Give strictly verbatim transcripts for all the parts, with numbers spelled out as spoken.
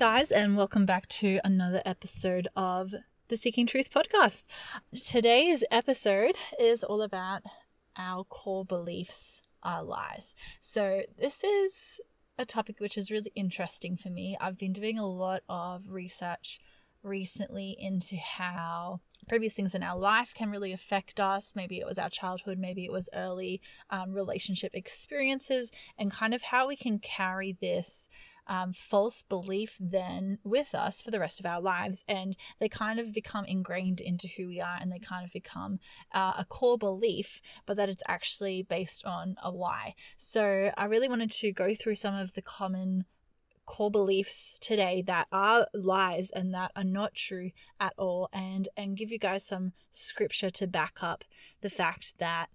Hi guys, and welcome back to another episode of the Seeking Truth podcast. Today's episode is all about our core beliefs are lies. So this is a topic which is really interesting for me. I've been doing a lot of research recently into how previous things in our life can really affect us. Maybe it was our childhood, maybe it was early um, relationship experiences, and kind of how we can carry this Um, false belief then with us for the rest of our lives, and they kind of become ingrained into who we are, and they kind of become uh, a core belief, but that it's actually based on a why. So I really wanted to go through some of the common core beliefs today that are lies and that are not true at all, and and give you guys some scripture to back up the fact that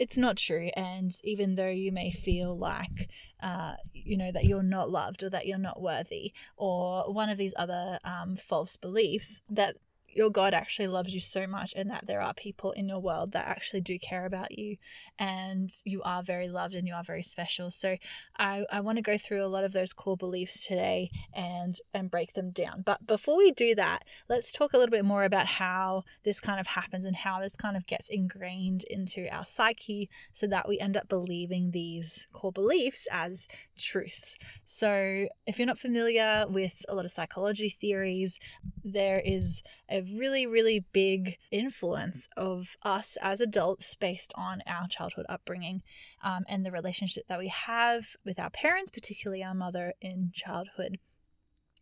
it's not true. And even though you may feel like, uh, you know, that you're not loved or that you're not worthy or one of these other um, false beliefs, that your God actually loves you so much and that there are people in your world that actually do care about you and you are very loved and you are very special. So I, I want to go through a lot of those core beliefs today and, and break them down. But before we do that, let's talk a little bit more about how this kind of happens and how this kind of gets ingrained into our psyche so that we end up believing these core beliefs as truths. So if you're not familiar with a lot of psychology theories, there is a really, really big influence of us as adults based on our childhood upbringing um, and the relationship that we have with our parents, particularly our mother in childhood.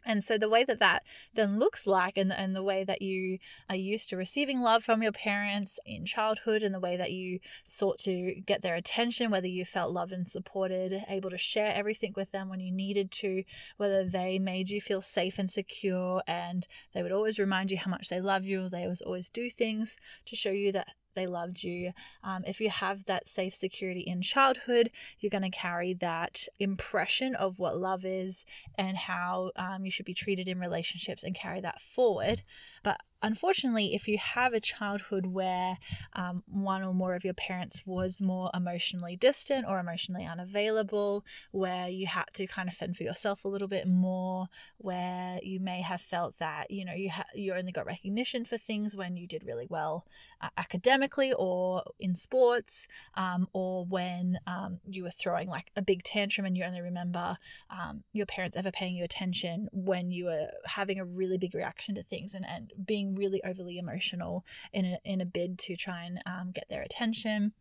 And so the way that that then looks like, and, and the way that you are used to receiving love from your parents in childhood, and the way that you sought to get their attention, whether you felt loved and supported, able to share everything with them when you needed to, whether they made you feel safe and secure, and they would always remind you how much they love you, or they always, always do things to show you that they loved you. Um, if you have that safe security in childhood, you're going to carry that impression of what love is and how um, you should be treated in relationships and carry that forward. But unfortunately, if you have a childhood where um, one or more of your parents was more emotionally distant or emotionally unavailable, where you had to kind of fend for yourself a little bit more, where you may have felt that, you know, you ha- you only got recognition for things when you did really well uh, academically or in sports, um, or when um, you were throwing like a big tantrum and you only remember um, your parents ever paying you attention when you were having a really big reaction to things and, and being really overly emotional in a, in a bid to try and um, get their attention.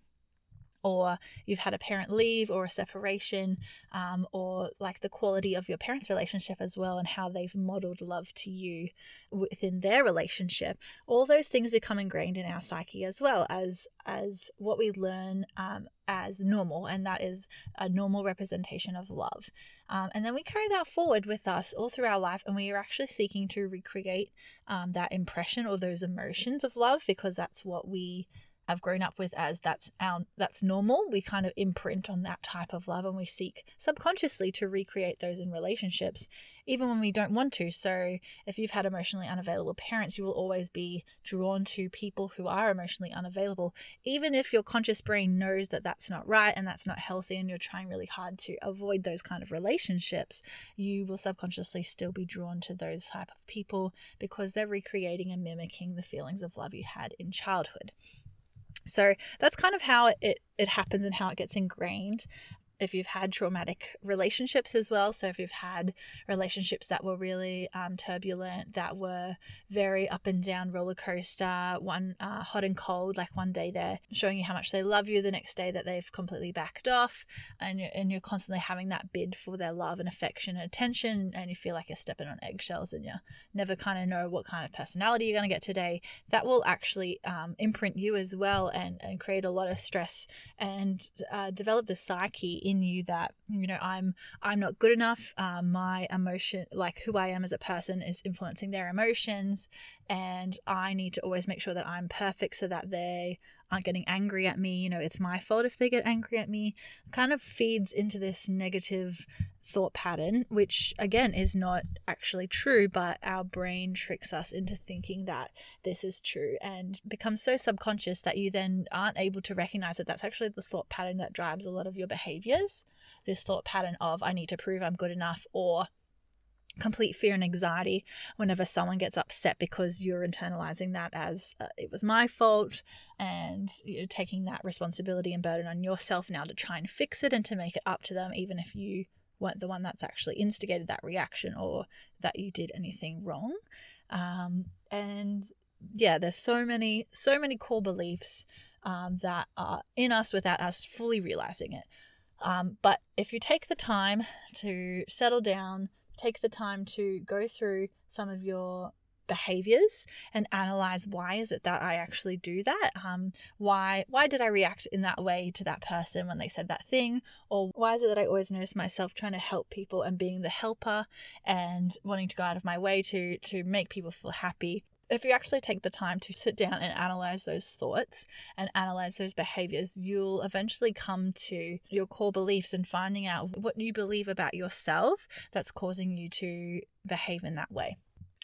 Or you've had a parent leave or a separation, um, or like the quality of your parents' relationship as well and how they've modeled love to you within their relationship. All those things become ingrained in our psyche as well as as what we learn um, as normal, and that is a normal representation of love. Um, and then we carry that forward with us all through our life, and we are actually seeking to recreate um, that impression or those emotions of love because that's what we I've grown up with as that's our, that's normal. We kind of imprint on that type of love, and we seek subconsciously to recreate those in relationships, even when we don't want to. So if you've had emotionally unavailable parents, you will always be drawn to people who are emotionally unavailable, even if your conscious brain knows that that's not right and that's not healthy and you're trying really hard to avoid those kind of relationships. You will subconsciously still be drawn to those type of people because they're recreating and mimicking the feelings of love you had in childhood. So that's kind of how it, it, it happens and how it gets ingrained. If you've had traumatic relationships as well, so if you've had relationships that were really um, turbulent, that were very up and down roller coaster, one uh, hot and cold, like one day they're showing you how much they love you, the next day that they've completely backed off, and you're, and you're constantly having that bid for their love and affection and attention, and you feel like you're stepping on eggshells and you never kind of know what kind of personality you're going to get today. That will actually um, imprint you as well and, and create a lot of stress and uh, develop the psyche in you that, you know, I'm I'm not good enough. Uh, my emotion, like who I am as a person, is influencing their emotions, and I need to always make sure that I'm perfect so that they aren't getting angry at me. You know, it's my fault if they get angry at me. Kind of feeds into this negative thought pattern, which again is not actually true, but our brain tricks us into thinking that this is true and becomes so subconscious that you then aren't able to recognize that that's actually the thought pattern that drives a lot of your behaviors. This thought pattern of I need to prove I'm good enough, or complete fear and anxiety whenever someone gets upset, because you're internalizing that as uh, it was my fault, and you're taking that responsibility and burden on yourself now to try and fix it and to make it up to them, even if you weren't the one that's actually instigated that reaction or that you did anything wrong. Um, and yeah, there's so many, so many core beliefs um, that are in us without us fully realizing it. Um, but if you take the time to settle down, take the time to go through some of your behaviors and analyze, why is it that I actually do that? Um, why why did I react in that way to that person when they said that thing? Or why is it that I always notice myself trying to help people and being the helper and wanting to go out of my way to to make people feel happy? If you actually take the time to sit down and analyze those thoughts and analyze those behaviors, you'll eventually come to your core beliefs and finding out what you believe about yourself that's causing you to behave in that way.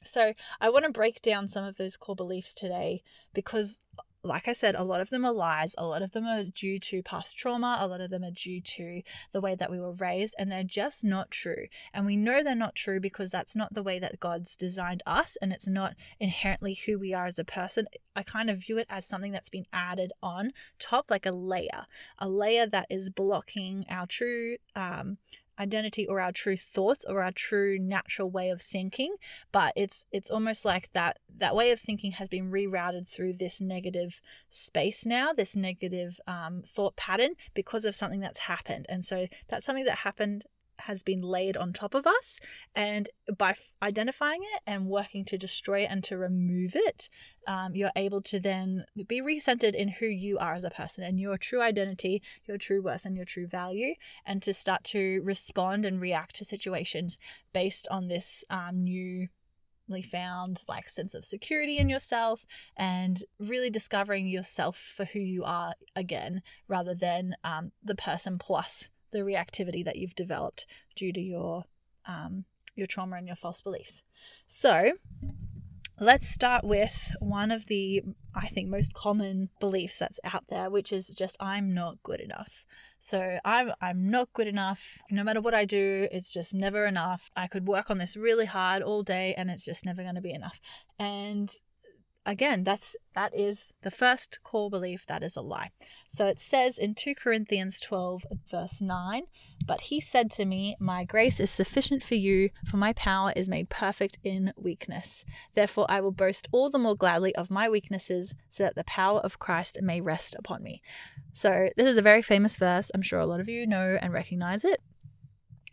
So I want to break down some of those core beliefs today, because like I said, a lot of them are lies. A lot of them are due to past trauma. A lot of them are due to the way that we were raised, and they're just not true. And we know they're not true because that's not the way that God's designed us, and it's not inherently who we are as a person. I kind of view it as something that's been added on top, like a layer, a layer that is blocking our true um, identity or our true thoughts or our true natural way of thinking. But it's it's almost like that that way of thinking has been rerouted through this negative space now, this negative um, thought pattern, because of something that's happened. And so that's something that happened has been laid on top of us, and by identifying it and working to destroy it and to remove it, um, you're able to then be recentered in who you are as a person and your true identity, your true worth and your true value, and to start to respond and react to situations based on this um, newly found like sense of security in yourself, and really discovering yourself for who you are again, rather than um, the person plus the reactivity that you've developed due to your um, your trauma and your false beliefs. So let's start with one of the, I think, most common beliefs that's out there, which is just, I'm not good enough. So I'm, I'm not good enough. No matter what I do, it's just never enough. I could work on this really hard all day and it's just never going to be enough. And again, that's that is the first core belief that is a lie. So it says in two Corinthians twelve verse nine, "But he said to me, my grace is sufficient for you, for my power is made perfect in weakness. Therefore I will boast all the more gladly of my weaknesses, so that the power of Christ may rest upon me." So this is a very famous verse. I'm sure a lot of you know and recognize it.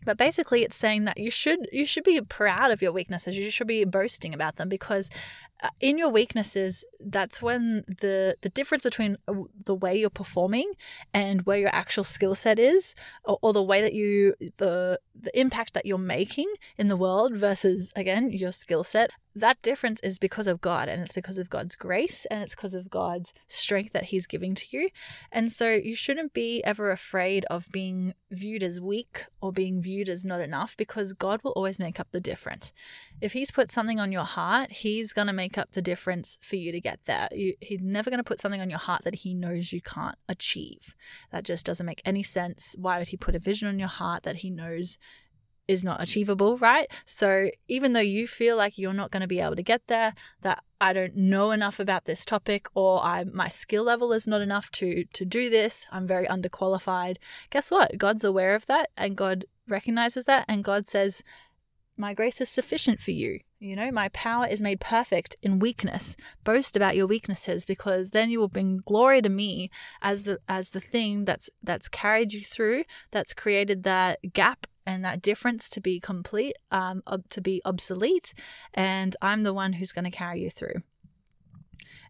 But basically it's saying that you should you should be proud of your weaknesses. You should be boasting about them, because in your weaknesses, that's when the, the difference between the way you're performing and where your actual skill set is, or, or the way that you, the the impact that you're making in the world versus, again, your skill set, that difference is because of God, and it's because of God's grace, and it's because of God's strength that he's giving to you. And so you shouldn't be ever afraid of being viewed as weak or being viewed as not enough, because God will always make up the difference. If he's put something on your heart, he's going to make up the difference for you to get there. You, he's never going to put something on your heart that he knows you can't achieve. That just doesn't make any sense. Why would he put a vision on your heart that he knows is not achievable, right? So even though you feel like you're not going to be able to get there, that I don't know enough about this topic, or I my skill level is not enough to to do this, I'm very underqualified, guess what? God's aware of that, and God recognizes that, and God says, my grace is sufficient for you. You know, my power is made perfect in weakness. Boast about your weaknesses, because then you will bring glory to me as the as the thing that's that's carried you through, that's created that gap and that difference to be complete, um, to be obsolete, and I'm the one who's going to carry you through.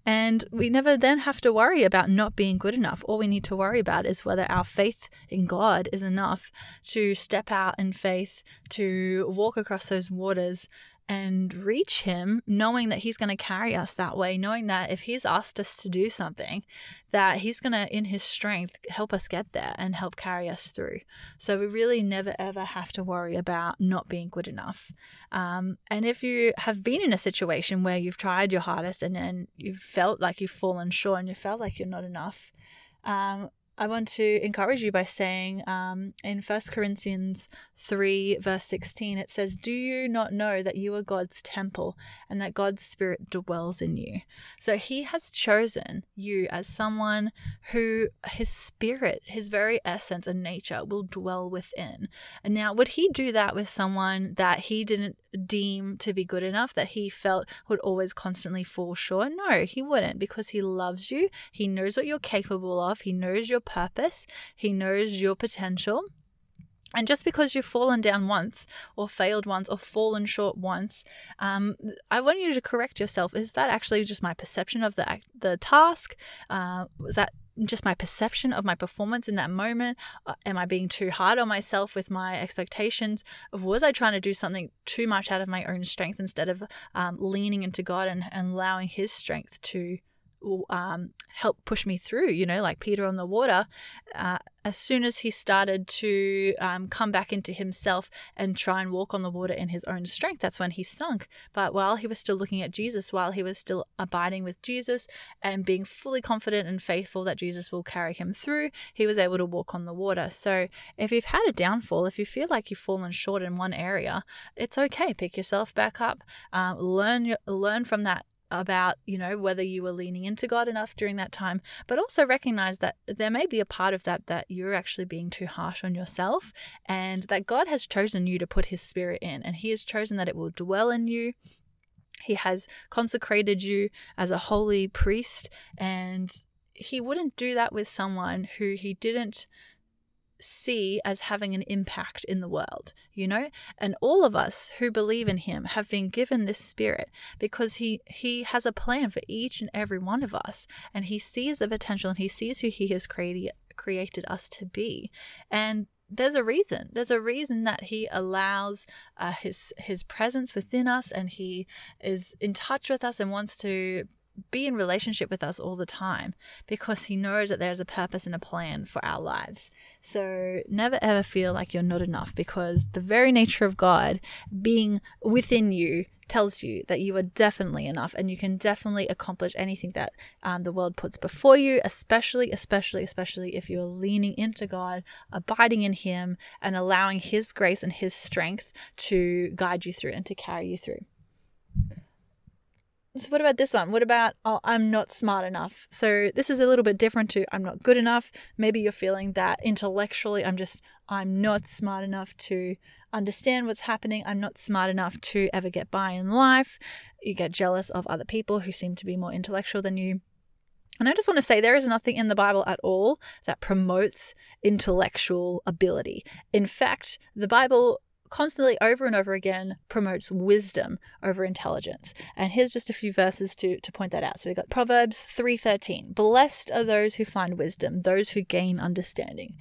And we never then have to worry about not being good enough. All we need to worry about is whether our faith in God is enough to step out in faith, to walk across those waters and reach him, knowing that he's going to carry us that way, knowing that if he's asked us to do something, that he's going to, in his strength, help us get there and help carry us through. So we really never, ever have to worry about not being good enough. Um, and if you have been in a situation where you've tried your hardest and then you've felt like you've fallen short and you felt like you're not enough, um, I want to encourage you by saying um, in First Corinthians three, verse sixteen, it says, "Do you not know that you are God's temple and that God's Spirit dwells in you?" So he has chosen you as someone who his Spirit, his very essence and nature will dwell within. And now, would he do that with someone that he didn't deem to be good enough, that he felt would always constantly fall short? No, he wouldn't, because he loves you. He knows what you're capable of. He knows your purpose. He knows your potential. And just because you've fallen down once or failed once or fallen short once, um, I want you to correct yourself. Is that actually just my perception of the the task? Uh, was that just my perception of my performance in that moment? Am I being too hard on myself with my expectations? Was I trying to do something too much out of my own strength instead of um, leaning into God and, and allowing his strength to Um, help push me through, you know, like Peter on the water. Uh, as soon as he started to um, come back into himself and try and walk on the water in his own strength, that's when he sunk. But while he was still looking at Jesus, while he was still abiding with Jesus and being fully confident and faithful that Jesus will carry him through, he was able to walk on the water. So if you've had a downfall, if you feel like you've fallen short in one area, it's okay. Pick yourself back up. Uh, learn, learn from that about, you know, whether you were leaning into God enough during that time, but also recognize that there may be a part of that that you're actually being too harsh on yourself, and that God has chosen you to put his Spirit in, and he has chosen that it will dwell in you. He has consecrated you as a holy priest, and he wouldn't do that with someone who he didn't see as having an impact in the world, you know? And all of us who believe in him have been given this Spirit, because he he has a plan for each and every one of us, and he sees the potential, and he sees who he has created created us to be. And there's a reason. There's a reason that he allows uh, his his presence within us, and he is in touch with us and wants to be in relationship with us all the time, because he knows that there's a purpose and a plan for our lives. So never ever feel like you're not enough, because the very nature of God being within you tells you that you are definitely enough, and you can definitely accomplish anything that um, the world puts before you, especially, especially, especially if you're leaning into God, abiding in him, and allowing his grace and his strength to guide you through and to carry you through. So what about this one? What about, oh, I'm not smart enough? So this is a little bit different to I'm not good enough. Maybe you're feeling that intellectually, I'm just, I'm not smart enough to understand what's happening. I'm not smart enough to ever get by in life. You get jealous of other people who seem to be more intellectual than you. And I just want to say there is nothing in the Bible at all that promotes intellectual ability. In fact, the Bible constantly over and over again promotes wisdom over intelligence. And here's just a few verses to, to point that out. So we've got Proverbs three thirteen, "Blessed are those who find wisdom, those who gain understanding."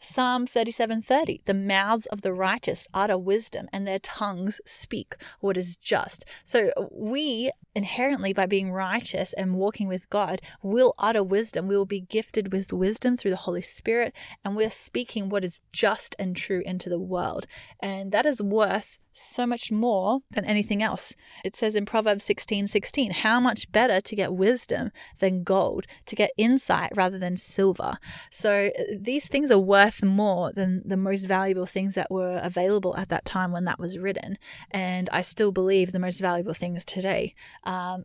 Psalm thirty-seven thirty, "The mouths of the righteous utter wisdom, and their tongues speak what is just." So we inherently, by being righteous and walking with God, will utter wisdom. We will be gifted with wisdom through the Holy Spirit, and we're speaking what is just and true into the world. And that is worth so much more than anything else. It says in Proverbs sixteen sixteen, "How much better to get wisdom than gold, to get insight rather than silver." So these things are worth more than the most valuable things that were available at that time when that was written. And I still believe the most valuable things today. Um,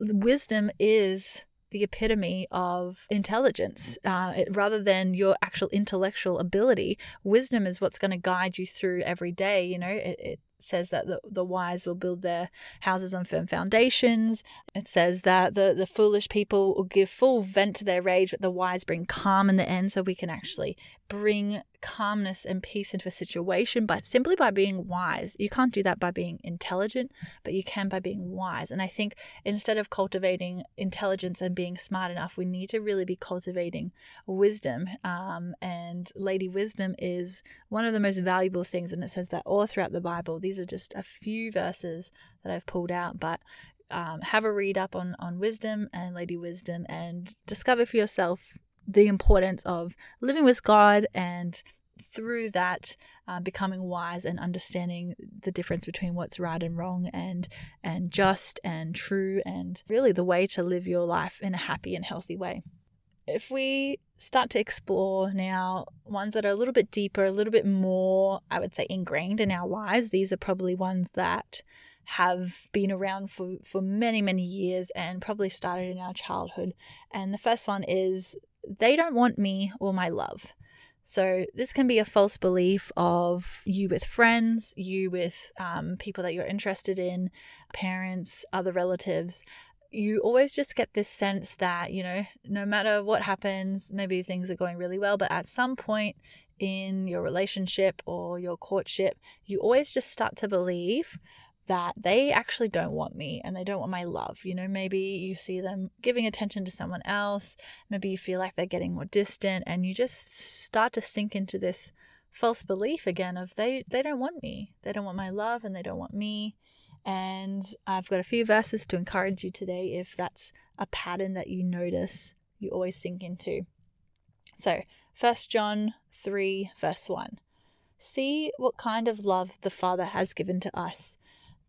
wisdom is the epitome of intelligence. Uh, it, rather than your actual intellectual ability, wisdom is what's going to guide you through every day. You know, it, it says that the, the wise will build their houses on firm foundations. It says that the, the foolish people will give full vent to their rage, but the wise bring calm in the end. So we can actually bring calmness and peace into a situation, but simply by being wise. You can't do that by being intelligent, but you can by being wise. And I think instead of cultivating intelligence and being smart enough, we need to really be cultivating wisdom. Um, and Lady Wisdom is one of the most valuable things. And it says that all throughout the Bible. These are just a few verses that I've pulled out, but um, have a read up on, on wisdom and Lady Wisdom, and discover for yourself the importance of living with God, and through that uh, becoming wise and understanding the difference between what's right and wrong, and and just and true, and really the way to live your life in a happy and healthy way. if we start to explore now ones that are a little bit deeper, a little bit more, I would say, ingrained in our lives, these are probably ones that have been around for, for many, many years and probably started in our childhood. And the first one is, they don't want me or my love. So this can be a false belief of you with friends, you with um, people that you're interested in, parents, other relatives. You always just get this sense that, you know, no matter what happens, maybe things are going really well, but at some point in your relationship or your courtship, you always just start to believe that they actually don't want me and they don't want my love. You know, maybe you see them giving attention to someone else. Maybe you feel like they're getting more distant, and you just start to sink into this false belief again of they, they don't want me. They don't want my love and they don't want me. And I've got a few verses to encourage you today if that's a pattern that you notice you always sink into. So First John three verse one, see what kind of love the Father has given to us,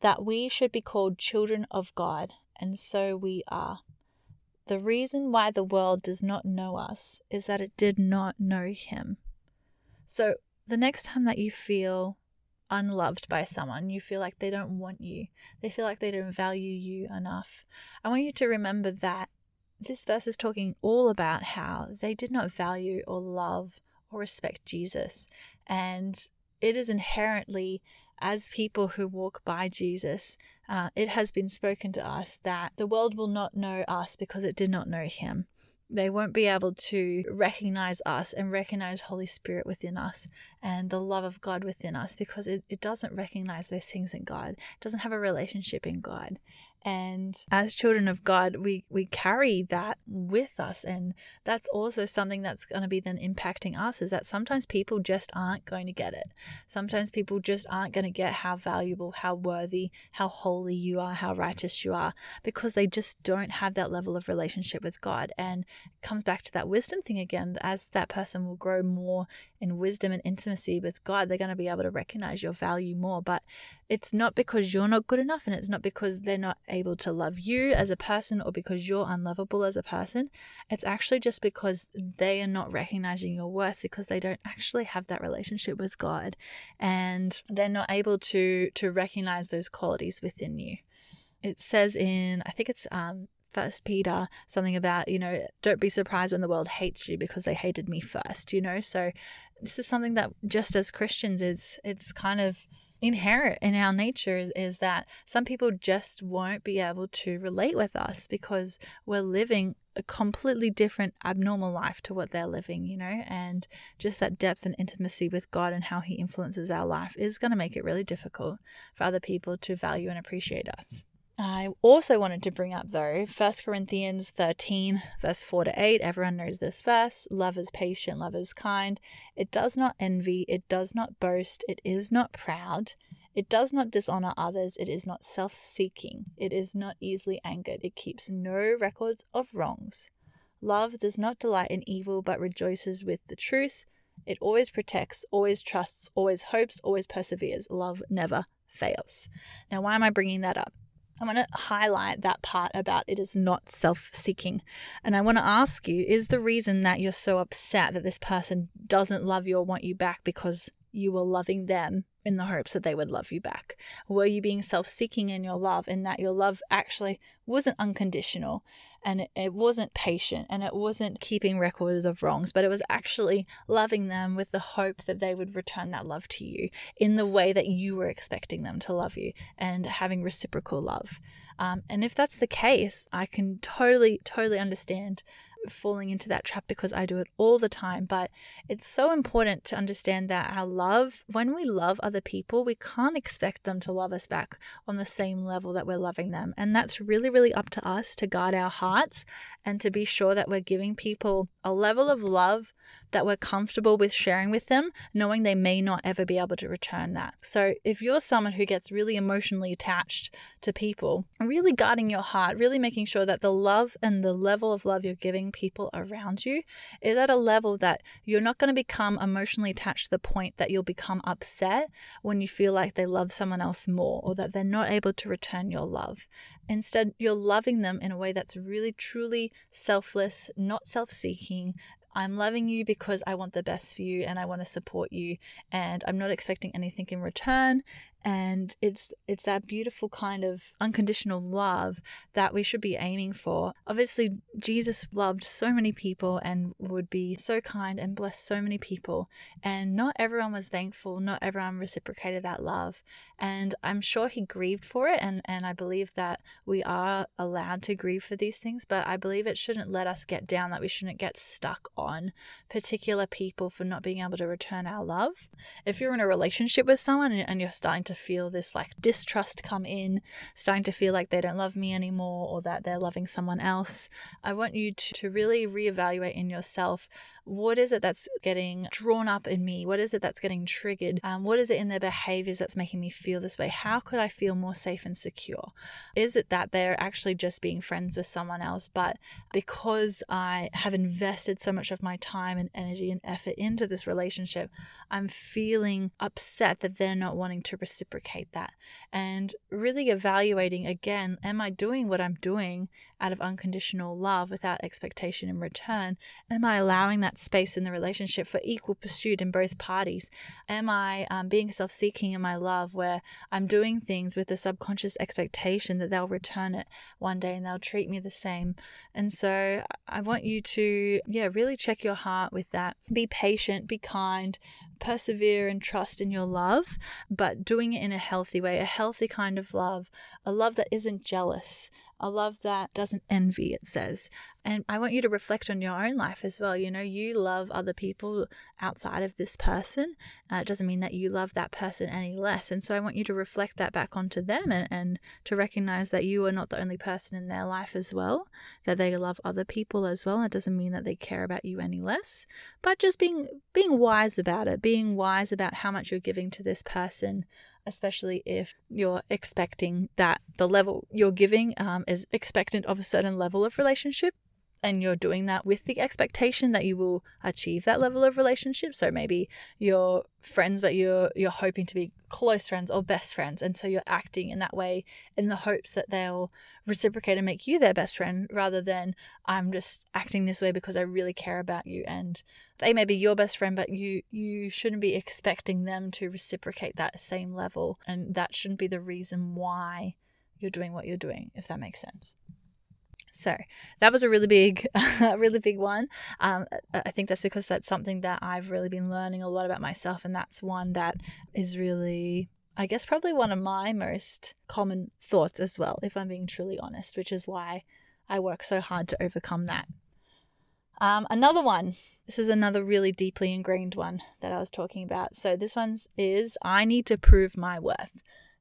that we should be called children of God, and so we are. The reason why the world does not know us is that it did not know him. So the next time that you feel unloved by someone, you feel like they don't want you, they feel like they don't value you enough, I want you to remember that this verse is talking all about how they did not value or love or respect Jesus. And it is inherently, as people who walk by Jesus, uh, it has been spoken to us that the world will not know us because it did not know him. They won't be able to recognize us and recognize Holy Spirit within us and the love of God within us, because it, it doesn't recognize those things in God. It doesn't have a relationship in God. And as children of God, we, we carry that with us. And that's also something that's going to be then impacting us, is that sometimes people just aren't going to get it. Sometimes people just aren't going to get how valuable, how worthy, how holy you are, how righteous you are, because they just don't have that level of relationship with God. And it comes back to that wisdom thing again. As that person will grow more in wisdom and intimacy with God, they're going to be able to recognize your value more. But it's not because you're not good enough, and it's not because they're not able to love you as a person or because you're unlovable as a person. It's actually just because they are not recognizing your worth, because they don't actually have that relationship with God, and they're not able to to recognize those qualities within you. It says in, I think it's um First Peter, something about, you know, don't be surprised when the world hates you because they hated me first, you know. So this is something that just as Christians, it's it's kind of inherent in our nature, is, is that some people just won't be able to relate with us because we're living a completely different, abnormal life to what they're living, you know. And just that depth and intimacy with God and how he influences our life is going to make it really difficult for other people to value and appreciate us. I also wanted to bring up, though, First Corinthians thirteen, verse four to eight. Everyone knows this verse. Love is patient, love is kind. It does not envy, it does not boast, it is not proud. It does not dishonor others, it is not self-seeking. It is not easily angered, it keeps no records of wrongs. Love does not delight in evil, but rejoices with the truth. It always protects, always trusts, always hopes, always perseveres. Love never fails. Now, why am I bringing that up? I want to highlight that part about it is not self-seeking. And I want to ask you, is the reason that you're so upset that this person doesn't love you or want you back because you were loving them in the hopes that they would love you back? Were you being self-seeking in your love, in that your love actually wasn't unconditional, and it wasn't patient, and it wasn't keeping records of wrongs, but it was actually loving them with the hope that they would return that love to you in the way that you were expecting them to love you, and having reciprocal love? Um, and if that's the case, I can totally, totally understand falling into that trap, because I do it all the time. But it's so important to understand that our love, when we love other people, we can't expect them to love us back on the same level that we're loving them. And that's really, really up to us to guard our hearts and to be sure that we're giving people a level of love that we're comfortable with sharing with them, knowing they may not ever be able to return that. So if you're someone who gets really emotionally attached to people, really guarding your heart, really making sure that the love and the level of love you're giving people around you is at a level that you're not going to become emotionally attached to the point that you'll become upset when you feel like they love someone else more or that they're not able to return your love. Instead, you're loving them in a way that's really, truly selfless, not self-seeking. I'm loving you because I want the best for you and I want to support you and I'm not expecting anything in return. And it's it's that beautiful kind of unconditional love that we should be aiming for. Obviously, Jesus loved so many people and would be so kind and bless so many people. And not everyone was thankful. Not everyone reciprocated that love. And I'm sure he grieved for it. And, and I believe that we are allowed to grieve for these things. But I believe it shouldn't let us get down, that we shouldn't get stuck on particular people for not being able to return our love. If you're in a relationship with someone and you're starting to feel this like distrust come in, starting to feel like they don't love me anymore or that they're loving someone else, I want you to, to really reevaluate in yourself, what is it that's getting drawn up in me? What is it that's getting triggered? Um, what is it in their behaviors that's making me feel this way? How could I feel more safe and secure? Is it that they're actually just being friends with someone else, but because I have invested so much of my time and energy and effort into this relationship, I'm feeling upset that they're not wanting to receive reciprocate that? And really evaluating again, am I doing what I'm doing out of unconditional love without expectation in return? Am I allowing that space in the relationship for equal pursuit in both parties? Am I um, being self-seeking in my love, where I'm doing things with the subconscious expectation that they'll return it one day and they'll treat me the same? And so I want you to, yeah, really check your heart with that. Be patient, be kind, persevere and trust in your love, but doing it in a healthy way, a healthy kind of love, a love that isn't jealous, a love that doesn't envy, it says. And I want you to reflect on your own life as well. You know, you love other people outside of this person. Uh, it doesn't mean that you love that person any less. And so I want you to reflect that back onto them and, and to recognize that you are not the only person in their life as well, that they love other people as well. It doesn't mean that they care about you any less, but just being being wise about it, being wise about how much you're giving to this person, especially if you're expecting that the level you're giving um, is expectant of a certain level of relationship, and you're doing that with the expectation that you will achieve that level of relationship. So maybe you're friends, but you're you're hoping to be close friends or best friends, and so you're acting in that way in the hopes that they'll reciprocate and make you their best friend, rather than I'm just acting this way because I really care about you. And they may be your best friend, but you you shouldn't be expecting them to reciprocate that same level, and that shouldn't be the reason why you're doing what you're doing, if that makes sense. So that was a really big, a really big one. Um, I think that's because that's something that I've really been learning a lot about myself. And that's one that is really, I guess, probably one of my most common thoughts as well, if I'm being truly honest, which is why I work so hard to overcome that. Um, another one. This is another really deeply ingrained one that I was talking about. So this one's is I need to prove my worth.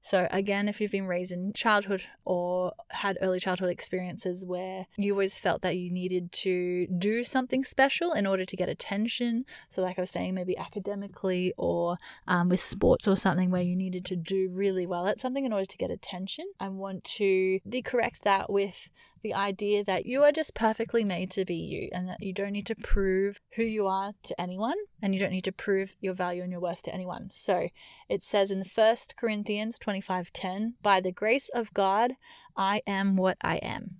So again, if you've been raised in childhood or had early childhood experiences where you always felt that you needed to do something special in order to get attention, so like I was saying, maybe academically or um, with sports or something where you needed to do really well at something in order to get attention, I want to decorrect that with the idea that you are just perfectly made to be you, and that you don't need to prove who you are to anyone, and you don't need to prove your value and your worth to anyone. So it says in First Corinthians twenty-five ten, by the grace of God, I am what I am.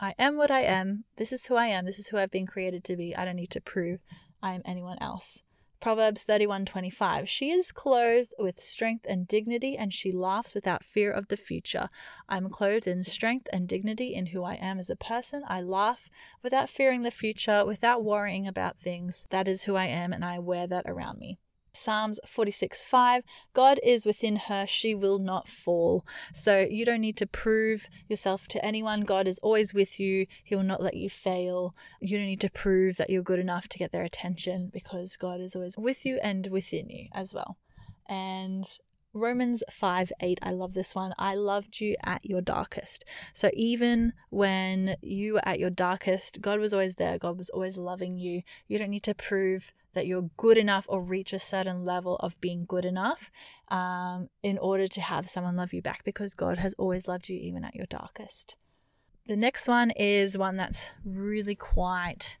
I am what I am. This is who I am. This is who I've been created to be. I don't need to prove I am anyone else. Proverbs thirty-one twenty-five, she is clothed with strength and dignity, and she laughs without fear of the future. I'm clothed in strength and dignity in who I am as a person. I laugh without fearing the future, without worrying about things. That is who I am, and I wear that around me. Psalms forty-six five, God is within her, she will not fall. So you don't need to prove yourself to anyone. God is always with you. He will not let you fail. You don't need to prove that you're good enough to get their attention, because God is always with you and within you as well. And Romans five eight, I love this one. I loved you at your darkest. So even when you were at your darkest, God was always there. God was always loving you. You don't need to prove that you're good enough or reach a certain level of being good enough um, in order to have someone love you back, because God has always loved you even at your darkest. The next one is one that's really quite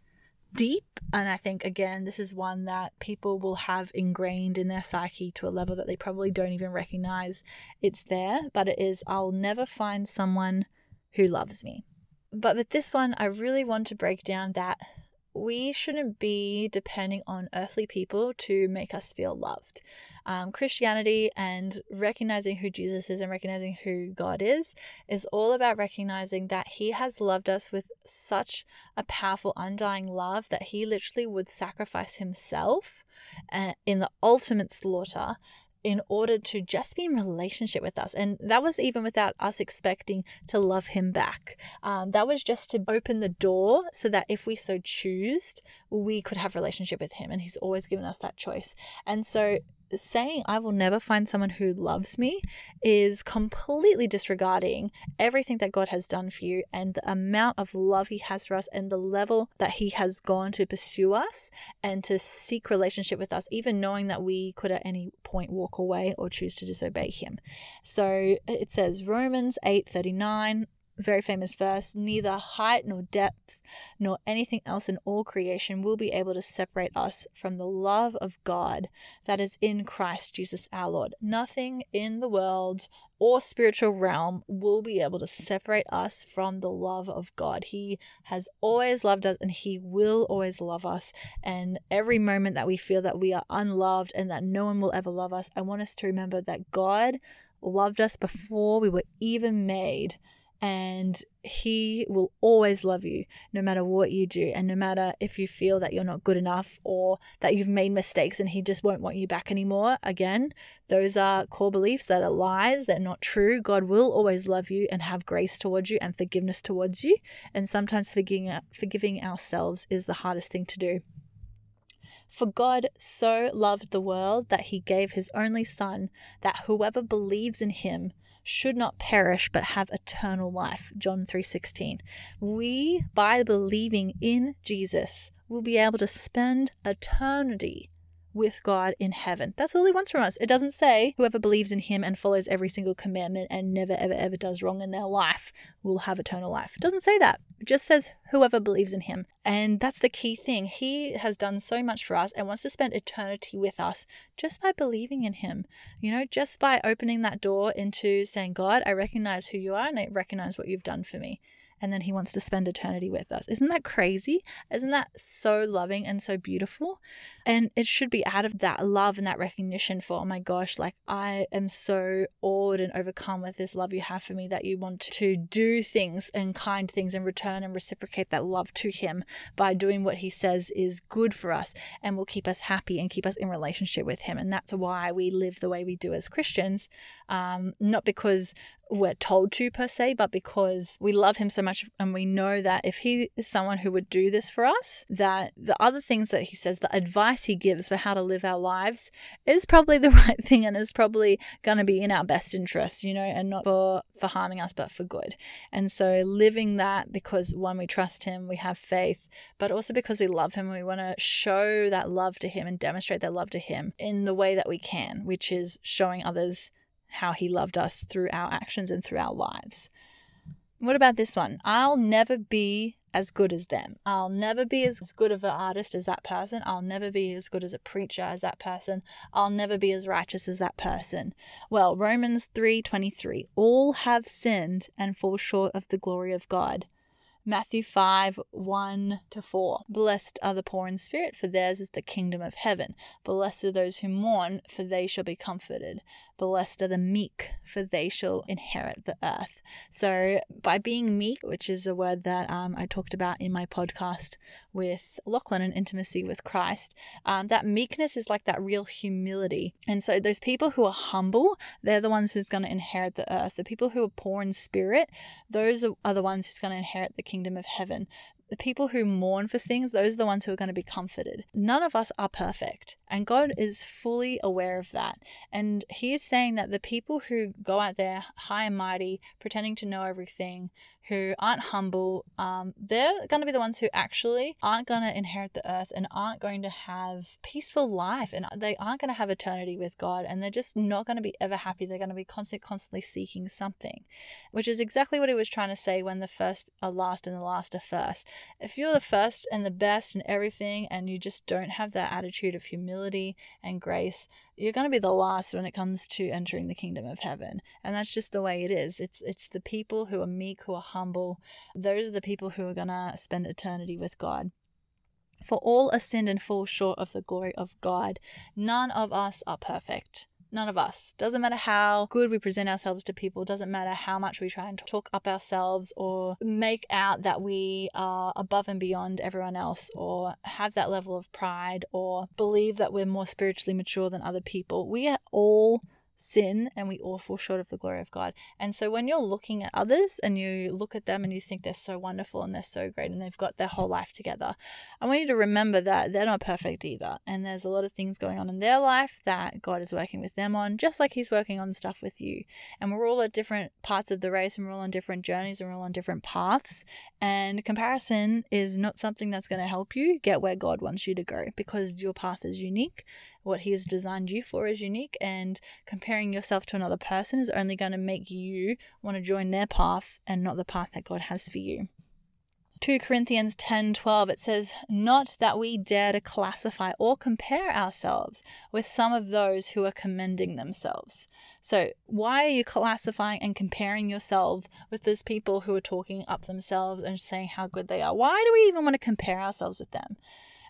deep, and I think again this is one that people will have ingrained in their psyche to a level that they probably don't even recognize it's there, but it is, I'll never find someone who loves me. But with this one, I really want to break down that we shouldn't be depending on earthly people to make us feel loved. Um, Christianity and recognizing who Jesus is and recognizing who God is, is all about recognizing that he has loved us with such a powerful, undying love that he literally would sacrifice himself uh, in the ultimate slaughter in order to just be in relationship with us. And that was even without us expecting to love him back. Um, that was just to open the door so that if we so choose, we could have relationship with him. And he's always given us that choice. And so saying I will never find someone who loves me is completely disregarding everything that God has done for you and the amount of love he has for us and the level that he has gone to pursue us and to seek relationship with us, even knowing that we could at any point walk away or choose to disobey him. So it says Romans eight thirty-nine, very famous verse, neither height nor depth nor anything else in all creation will be able to separate us from the love of God that is in Christ Jesus our Lord. Nothing in the world or spiritual realm will be able to separate us from the love of God. He has always loved us and he will always love us. And every moment that we feel that we are unloved and that no one will ever love us, I want us to remember that God loved us before we were even made. And he will always love you no matter what you do, and no matter if you feel that you're not good enough or that you've made mistakes and he just won't want you back anymore. Again, those are core beliefs that are lies. They're not true. God will always love you and have grace towards you and forgiveness towards you. And sometimes forgiving, forgiving ourselves is the hardest thing to do. For God so loved the world that he gave his only son, that whoever believes in him should not perish but have eternal life. John three sixteen. We, by believing in Jesus, will be able to spend eternity with God in heaven. That's all he wants from us. It doesn't say whoever believes in him and follows every single commandment and never, ever, ever does wrong in their life will have eternal life. It doesn't say that. It just says whoever believes in him. And that's the key thing. He has done so much for us and wants to spend eternity with us just by believing in him. You know, just by opening that door into saying, God, I recognize who you are and I recognize what you've done for me. And then he wants to spend eternity with us. Isn't that crazy? Isn't that so loving and so beautiful? And it should be out of that love and that recognition for, oh my gosh, like I am so awed and overcome with this love you have for me, that you want to do things and kind things in return and reciprocate that love to him by doing what he says is good for us and will keep us happy and keep us in relationship with him. And that's why we live the way we do as Christians, um, not because we're told to per se, but because we love him so much and we know that if he is someone who would do this for us, that the other things that he says, the advice he gives for how to live our lives is probably the right thing and is probably going to be in our best interest, you know, and not for, for harming us, but for good. And so living that because, one, we trust him, we have faith, but also because we love him, we want to show that love to him and demonstrate that love to him in the way that we can, which is showing others how he loved us through our actions and through our lives. What about this one? I'll never be as good as them. I'll never be as good of an artist as that person. I'll never be as good as a preacher as that person. I'll never be as righteous as that person. Well, Romans three twenty-three, all have sinned and fall short of the glory of God. Matthew five one to four, blessed are the poor in spirit, for theirs is the kingdom of heaven. Blessed are those who mourn, for they shall be comforted. Blessed are the meek, for they shall inherit the earth. So by being meek, which is a word that um, I talked about in my podcast with Lachlan and Intimacy with Christ, um, that meekness is like that real humility. And so those people who are humble, they're the ones who's going to inherit the earth. The people who are poor in spirit, those are the ones who's going to inherit the kingdom of heaven. The people who mourn for things, those are the ones who are going to be comforted. None of us are perfect, and God is fully aware of that. And he is saying that the people who go out there high and mighty, pretending to know everything, who aren't humble, um, they're going to be the ones who actually aren't going to inherit the earth and aren't going to have peaceful life, and they aren't going to have eternity with God, and they're just not going to be ever happy. They're going to be constant, constantly seeking something, which is exactly what he was trying to say when the first are last and the last are first. If you're the first and the best and everything, and you just don't have that attitude of humility and grace, you're going to be the last when it comes to entering the kingdom of heaven. And that's just the way it is. It's it's the people who are meek, who are humble. Those are the people who are going to spend eternity with God. For all are sinned and fall short of the glory of God. None of us are perfect. None of us. Doesn't matter how good we present ourselves to people. Doesn't matter how much we try and talk up ourselves or make out that we are above and beyond everyone else, or have that level of pride, or believe that we're more spiritually mature than other people. We are all sin, and we all fall short of the glory of God. And so when you're looking at others and you look at them and you think they're so wonderful and they're so great and they've got their whole life together, I want you to remember that they're not perfect either. And there's a lot of things going on in their life that God is working with them on, just like he's working on stuff with you. And we're all at different parts of the race, and we're all on different journeys, and we're all on different paths. And comparison is not something that's going to help you get where God wants you to go, because your path is unique. What he's designed you for is unique, and comparing yourself to another person is only going to make you want to join their path and not the path that God has for you. Second Corinthians ten twelve, it says, "Not that we dare to classify or compare ourselves with some of those who are commending themselves." So why are you classifying and comparing yourself with those people who are talking up themselves and saying how good they are? Why do we even want to compare ourselves with them?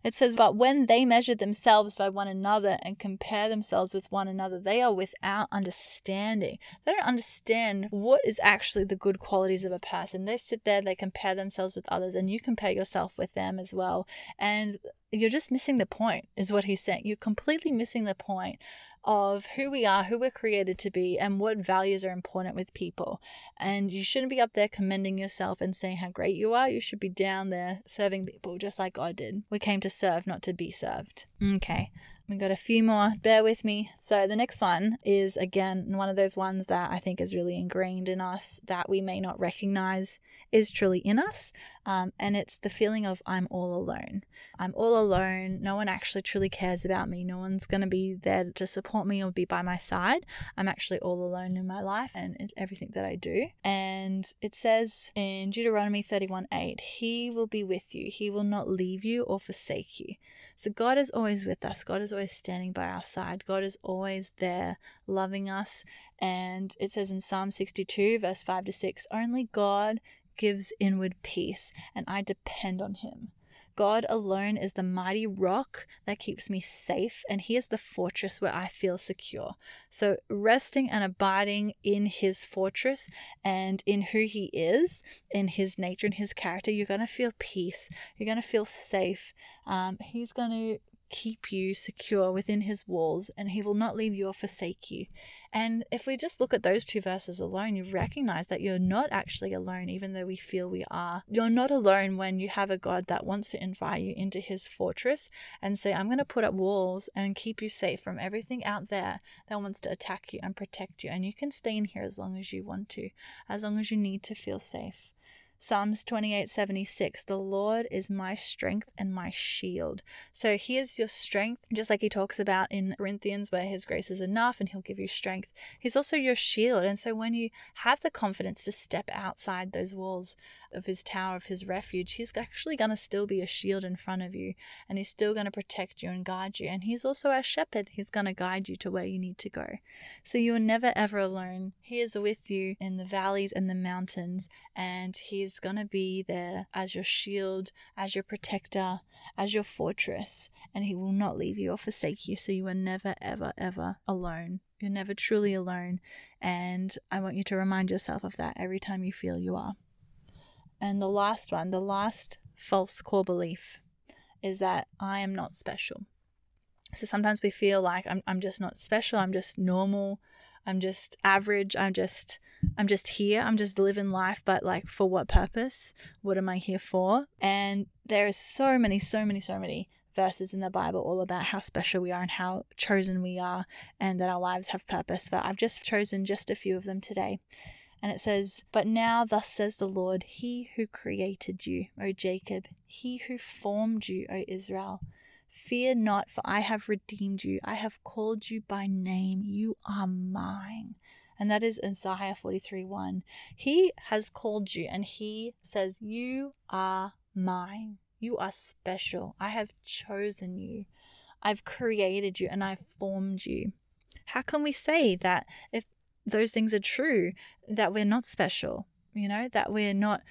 It says, "But when they measure themselves by one another and compare themselves with one another, they are without understanding." They don't understand what is actually the good qualities of a person. They sit there, they compare themselves with others, and you compare yourself with them as well. And you're just missing the point, is what he's saying. You're completely missing the point of who we are, who we're created to be, and what values are important with people. And you shouldn't be up there commending yourself and saying how great you are. You should be down there serving people, just like God did. We came to serve, not to be served. Okay, we've got a few more. Bear with me. So the next one is, again, one of those ones that I think is really ingrained in us that we may not recognize is truly in us. Um, and it's the feeling of I'm all alone. I'm all alone. No one actually truly cares about me. No one's going to be there to support me or be by my side. I'm actually all alone in my life and everything that I do. And it says in Deuteronomy thirty-one eight, "He will be with you. He will not leave you or forsake you." So God is always with us. God is always standing by our side. God is always there loving us. And it says in Psalm sixty-two verse five to six, "Only God gives inward peace, and I depend on him. God alone is the mighty rock that keeps me safe, and he is the fortress where I feel secure." So resting and abiding in his fortress and in who he is, in his nature and his character, you're going to feel peace. You're going to feel safe. Um, he's going to keep you secure within his walls, and he will not leave you or forsake you. And if we just look at those two verses alone, you recognize that you're not actually alone, even though we feel we are. You're not alone when you have a God that wants to invite you into his fortress and say, "I'm going to put up walls and keep you safe from everything out there that wants to attack you and protect you. And you can stay in here as long as you want to, as long as you need to feel safe." Psalms twenty-eight seventy-six, "The Lord is my strength and my shield." So he is your strength, just like he talks about in Corinthians, where his grace is enough and he'll give you strength. He's also your shield. And so when you have the confidence to step outside those walls of his tower, of his refuge, he's actually going to still be a shield in front of you, and he's still going to protect you and guard you. And he's also our shepherd. He's going to guide you to where you need to go. So you're never ever alone. He is with you in the valleys and the mountains, and he's going to be there as your shield, as your protector, as your fortress, and he will not leave you or forsake you. So you are never, ever, ever alone. You're never truly alone. And I want you to remind yourself of that every time you feel you are. And the last one, the last false core belief, is that I am not special. So sometimes we feel like I'm, I'm just not special. I'm just normal. I'm just average. I'm just, I'm just here. I'm just living life, but like for what purpose? What am I here for? And there is so many, so many, so many verses in the Bible all about how special we are and how chosen we are and that our lives have purpose. But I've just chosen just a few of them today. And it says, "But now thus says the Lord, he who created you, O Jacob, he who formed you, O Israel. Fear not, for I have redeemed you. I have called you by name. You are mine." And that is Isaiah forty-three one. He has called you and he says, "You are mine. You are special. I have chosen you. I've created you and I've formed you." How can we say that if those things are true, that we're not special, you know, that we're not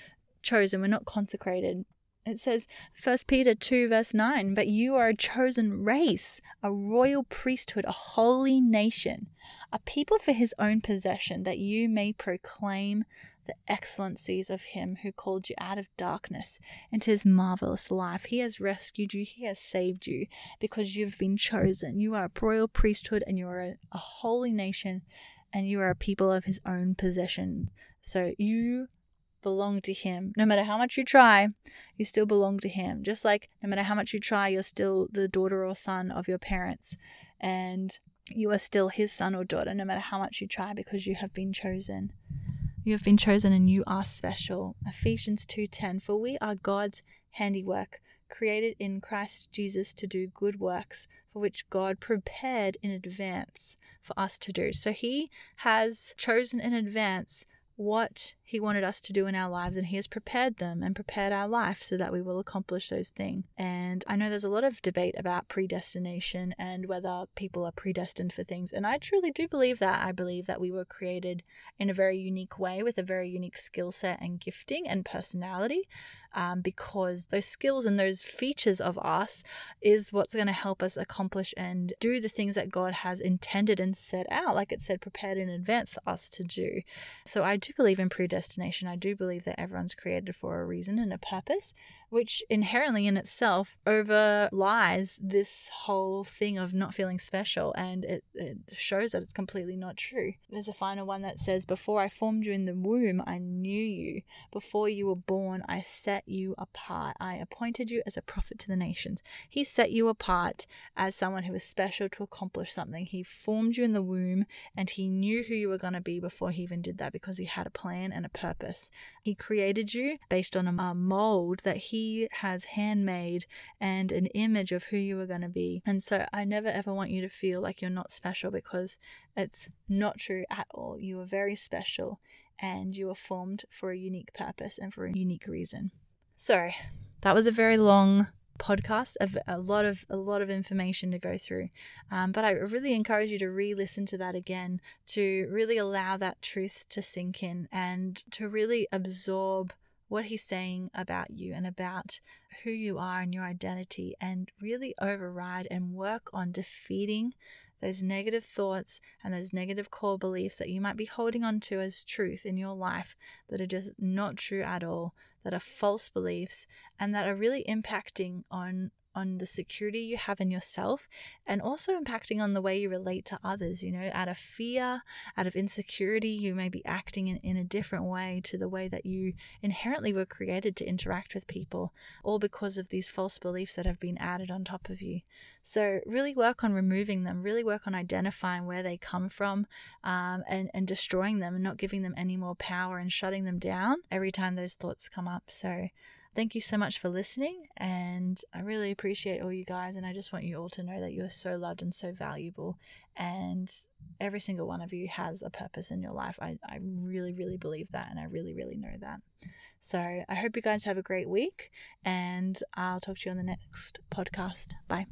chosen, we're not consecrated? It says First Peter two verse nine, "But you are a chosen race, a royal priesthood, a holy nation, a people for his own possession, that you may proclaim the excellencies of him who called you out of darkness into his marvelous life." He has rescued you. He has saved you because you've been chosen. You are a royal priesthood and you are a, a holy nation and you are a people of his own possession. So you belong to him. No matter how much you try, you still belong to him. Just like no matter how much you try, you're still the daughter or son of your parents, and you are still his son or daughter no matter how much you try, because you have been chosen. You have been chosen and you are special. Ephesians two ten, "For we are God's handiwork, created in Christ Jesus to do good works, for which God prepared in advance for us to do." So he has chosen in advance what he wanted us to do in our lives, and he has prepared them and prepared our life so that we will accomplish those things. And I know there's a lot of debate about predestination and whether people are predestined for things, and I truly do believe that. I believe that we were created in a very unique way with a very unique skill set and gifting and personality, um, because those skills and those features of us is what's going to help us accomplish and do the things that God has intended and set out, like it said, prepared in advance for us to do. So I I do believe in predestination. I do believe that everyone's created for a reason and a purpose, which inherently in itself overlies this whole thing of not feeling special, and it, it shows that it's completely not true. There's a final one that says, "Before I formed you in the womb, I knew you. Before you were born, I set you apart. I appointed you as a prophet to the nations." He set you apart as someone who was special to accomplish something. He formed you in the womb and he knew who you were going to be before he even did that, because he had a plan and a purpose. He created you based on a mold that he has handmade and an image of who you were going to be. And so I never ever want you to feel like you're not special, because it's not true at all. You are very special and you are formed for a unique purpose and for a unique reason. So that was a very long podcast of a lot of a lot of information to go through, um, but I really encourage you to re-listen to that again, to really allow that truth to sink in and to really absorb what he's saying about you and about who you are and your identity, and really override and work on defeating those negative thoughts and those negative core beliefs that you might be holding on to as truth in your life that are just not true at all, that are false beliefs, and that are really impacting on on the security you have in yourself, and also impacting on the way you relate to others. You know, out of fear, out of insecurity, you may be acting in, in a different way to the way that you inherently were created to interact with people, all because of these false beliefs that have been added on top of you. So really work on removing them, really work on identifying where they come from, um, and, and destroying them and not giving them any more power and shutting them down every time those thoughts come up. So thank you so much for listening, and I really appreciate all you guys, and I just want you all to know that you are so loved and so valuable, and every single one of you has a purpose in your life. I, I really, really believe that, and I really, really know that. So I hope you guys have a great week, and I'll talk to you on the next podcast. Bye.